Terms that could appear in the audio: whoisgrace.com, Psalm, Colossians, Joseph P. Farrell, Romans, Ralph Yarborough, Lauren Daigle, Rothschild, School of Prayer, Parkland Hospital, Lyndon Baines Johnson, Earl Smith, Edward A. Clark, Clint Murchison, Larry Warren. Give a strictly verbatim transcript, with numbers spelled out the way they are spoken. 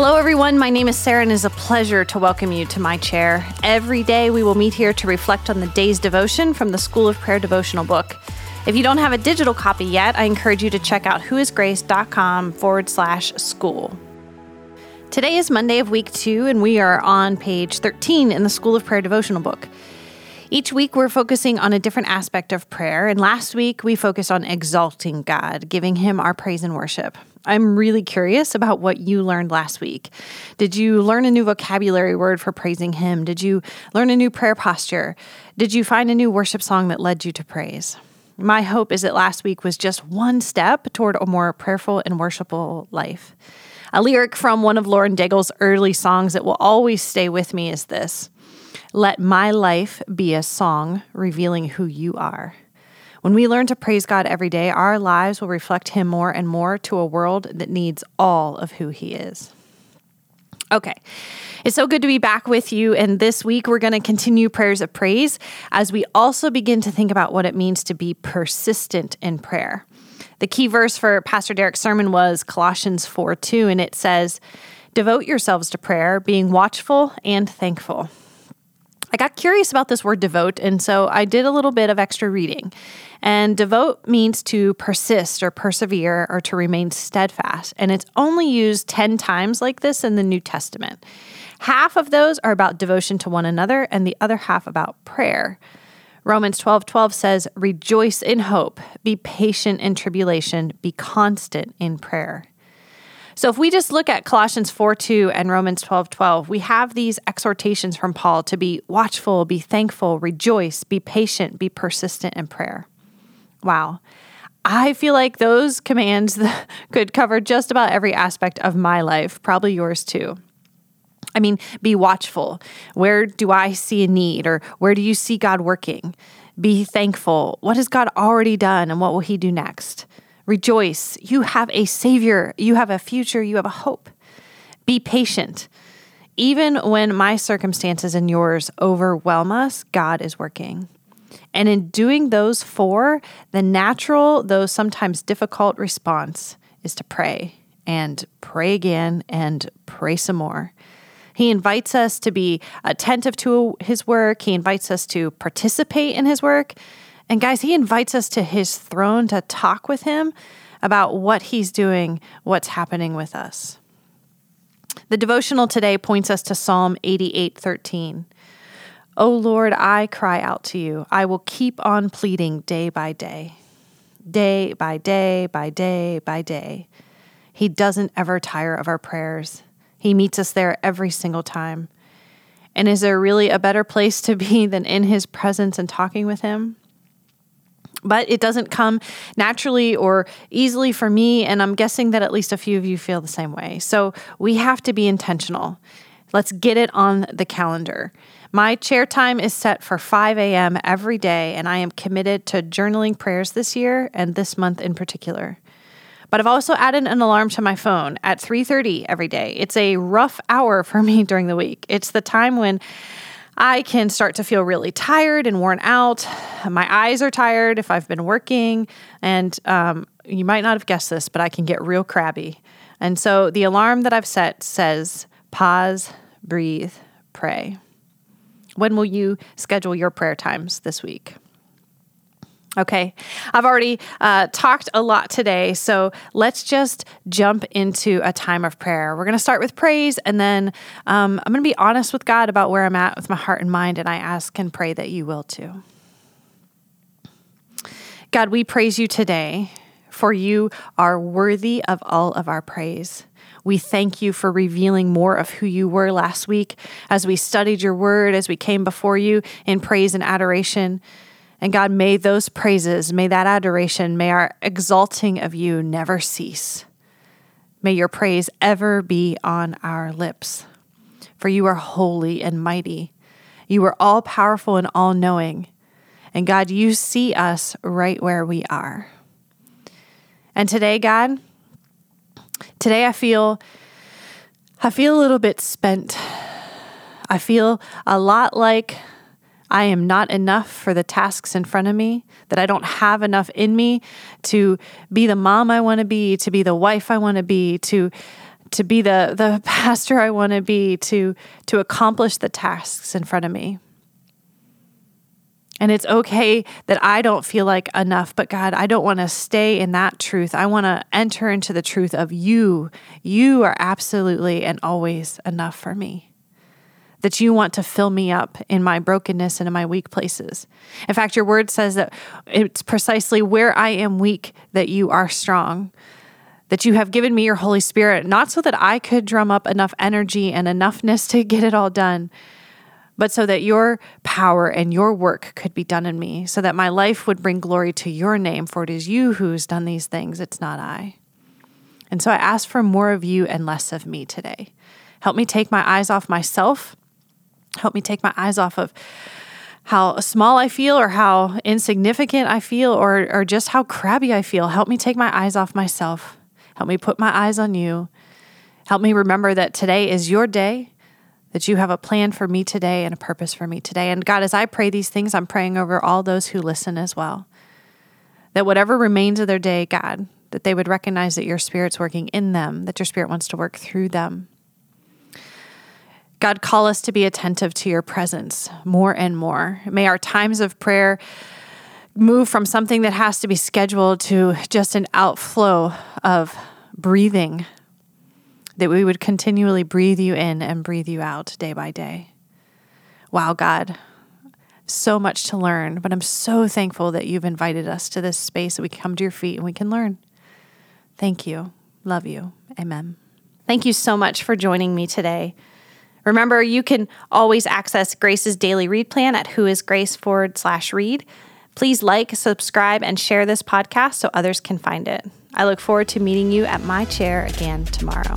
Hello, everyone. My name is Sarah, and it is a pleasure to welcome you to my chair. Every day, we will meet here to reflect on the day's devotion from the School of Prayer devotional book. If you don't have a digital copy yet, I encourage you to check out whoisgrace.com forward slash school. Today is Monday of week two, and we are on page thirteen in the School of Prayer devotional book. Each week, we're focusing on a different aspect of prayer, and last week, we focused on exalting God, giving Him our praise and worship. I'm really curious about what you learned last week. Did you learn a new vocabulary word for praising Him? Did you learn a new prayer posture? Did you find a new worship song that led you to praise? My hope is that last week was just one step toward a more prayerful and worshipful life. A lyric from one of Lauren Daigle's early songs that will always stay with me is this: "Let my life be a song revealing who you are." When we learn to praise God every day, our lives will reflect Him more and more to a world that needs all of who He is. Okay, it's so good to be back with you, and this week we're going to continue prayers of praise as we also begin to think about what it means to be persistent in prayer. The key verse for Pastor Derek's sermon was Colossians four two, and it says, "Devote yourselves to prayer, being watchful and thankful." I got curious about this word devote, and so I did a little bit of extra reading. And devote means to persist or persevere or to remain steadfast, and it's only used ten times like this in the New Testament. Half of those are about devotion to one another, and the other half about prayer. Romans twelve twelve says, "Rejoice in hope, be patient in tribulation, be constant in prayer." So if we just look at Colossians four two and Romans twelve twelve, we have these exhortations from Paul to be watchful, be thankful, rejoice, be patient, be persistent in prayer. Wow. I feel like those commands could cover just about every aspect of my life, probably yours too. I mean, be watchful. Where do I see a need, or where do you see God working? Be thankful. What has God already done, and what will He do next? Rejoice. You have a Savior. You have a future. You have a hope. Be patient. Even when my circumstances and yours overwhelm us, God is working. And in doing those four, the natural, though sometimes difficult, response is to pray and pray again and pray some more. He invites us to be attentive to His work. He invites us to participate in His work. And guys, He invites us to His throne to talk with Him about what He's doing, what's happening with us. The devotional today points us to Psalm eighty-eight thirteen. "O Lord, I cry out to you. I will keep on pleading day by day." Day by day, by day, by day. He doesn't ever tire of our prayers. He meets us there every single time. And is there really a better place to be than in His presence and talking with Him? But it doesn't come naturally or easily for me, and I'm guessing that at least a few of you feel the same way. So we have to be intentional. Let's get it on the calendar. My chair time is set for five a.m. every day, and I am committed to journaling prayers this year and this month in particular. But I've also added an alarm to my phone at three thirty every day. It's a rough hour for me during the week. It's the time when I can start to feel really tired and worn out. My eyes are tired if I've been working, and um, you might not have guessed this, but I can get real crabby. And so the alarm that I've set says, pause, breathe, pray. When will you schedule your prayer times this week? Okay, I've already uh, talked a lot today, so let's just jump into a time of prayer. We're going to start with praise, and then um, I'm going to be honest with God about where I'm at with my heart and mind, and I ask and pray that you will too. God, we praise you today, for you are worthy of all of our praise. We thank you for revealing more of who you were last week as we studied your word, as we came before you in praise and adoration. And God, may those praises, may that adoration, may our exalting of you never cease. May your praise ever be on our lips. For you are holy and mighty. You are all-powerful and all-knowing. And God, you see us right where we are. And today, God, today I feel, I feel a little bit spent. I feel a lot like I am not enough for the tasks in front of me, that I don't have enough in me to be the mom I want to be, to be the wife I want to be, to to be the the pastor I want to be, to to accomplish the tasks in front of me. And it's okay that I don't feel like enough, but God, I don't want to stay in that truth. I want to enter into the truth of you. You are absolutely and always enough for me, that you want to fill me up in my brokenness and in my weak places. In fact, your word says that it's precisely where I am weak that you are strong, that you have given me your Holy Spirit, not so that I could drum up enough energy and enoughness to get it all done, but so that your power and your work could be done in me, so that my life would bring glory to your name, for it is you who's done these things, it's not I. And so I ask for more of you and less of me today. Help me take my eyes off myself. Help me take my eyes off of how small I feel or how insignificant I feel or, or just how crabby I feel. Help me take my eyes off myself. Help me put my eyes on you. Help me remember that today is your day, that you have a plan for me today and a purpose for me today. And God, as I pray these things, I'm praying over all those who listen as well, that whatever remains of their day, God, that they would recognize that your Spirit's working in them, that your Spirit wants to work through them. God, call us to be attentive to your presence more and more. May our times of prayer move from something that has to be scheduled to just an outflow of breathing, that we would continually breathe you in and breathe you out day by day. Wow, God, so much to learn, but I'm so thankful that you've invited us to this space that we can come to your feet and we can learn. Thank you. Love you. Amen. Thank you so much for joining me today. Remember, you can always access Grace's daily read plan at whoisgrace forward slash read. Please like, subscribe, and share this podcast so others can find it. I look forward to meeting you at my chair again tomorrow.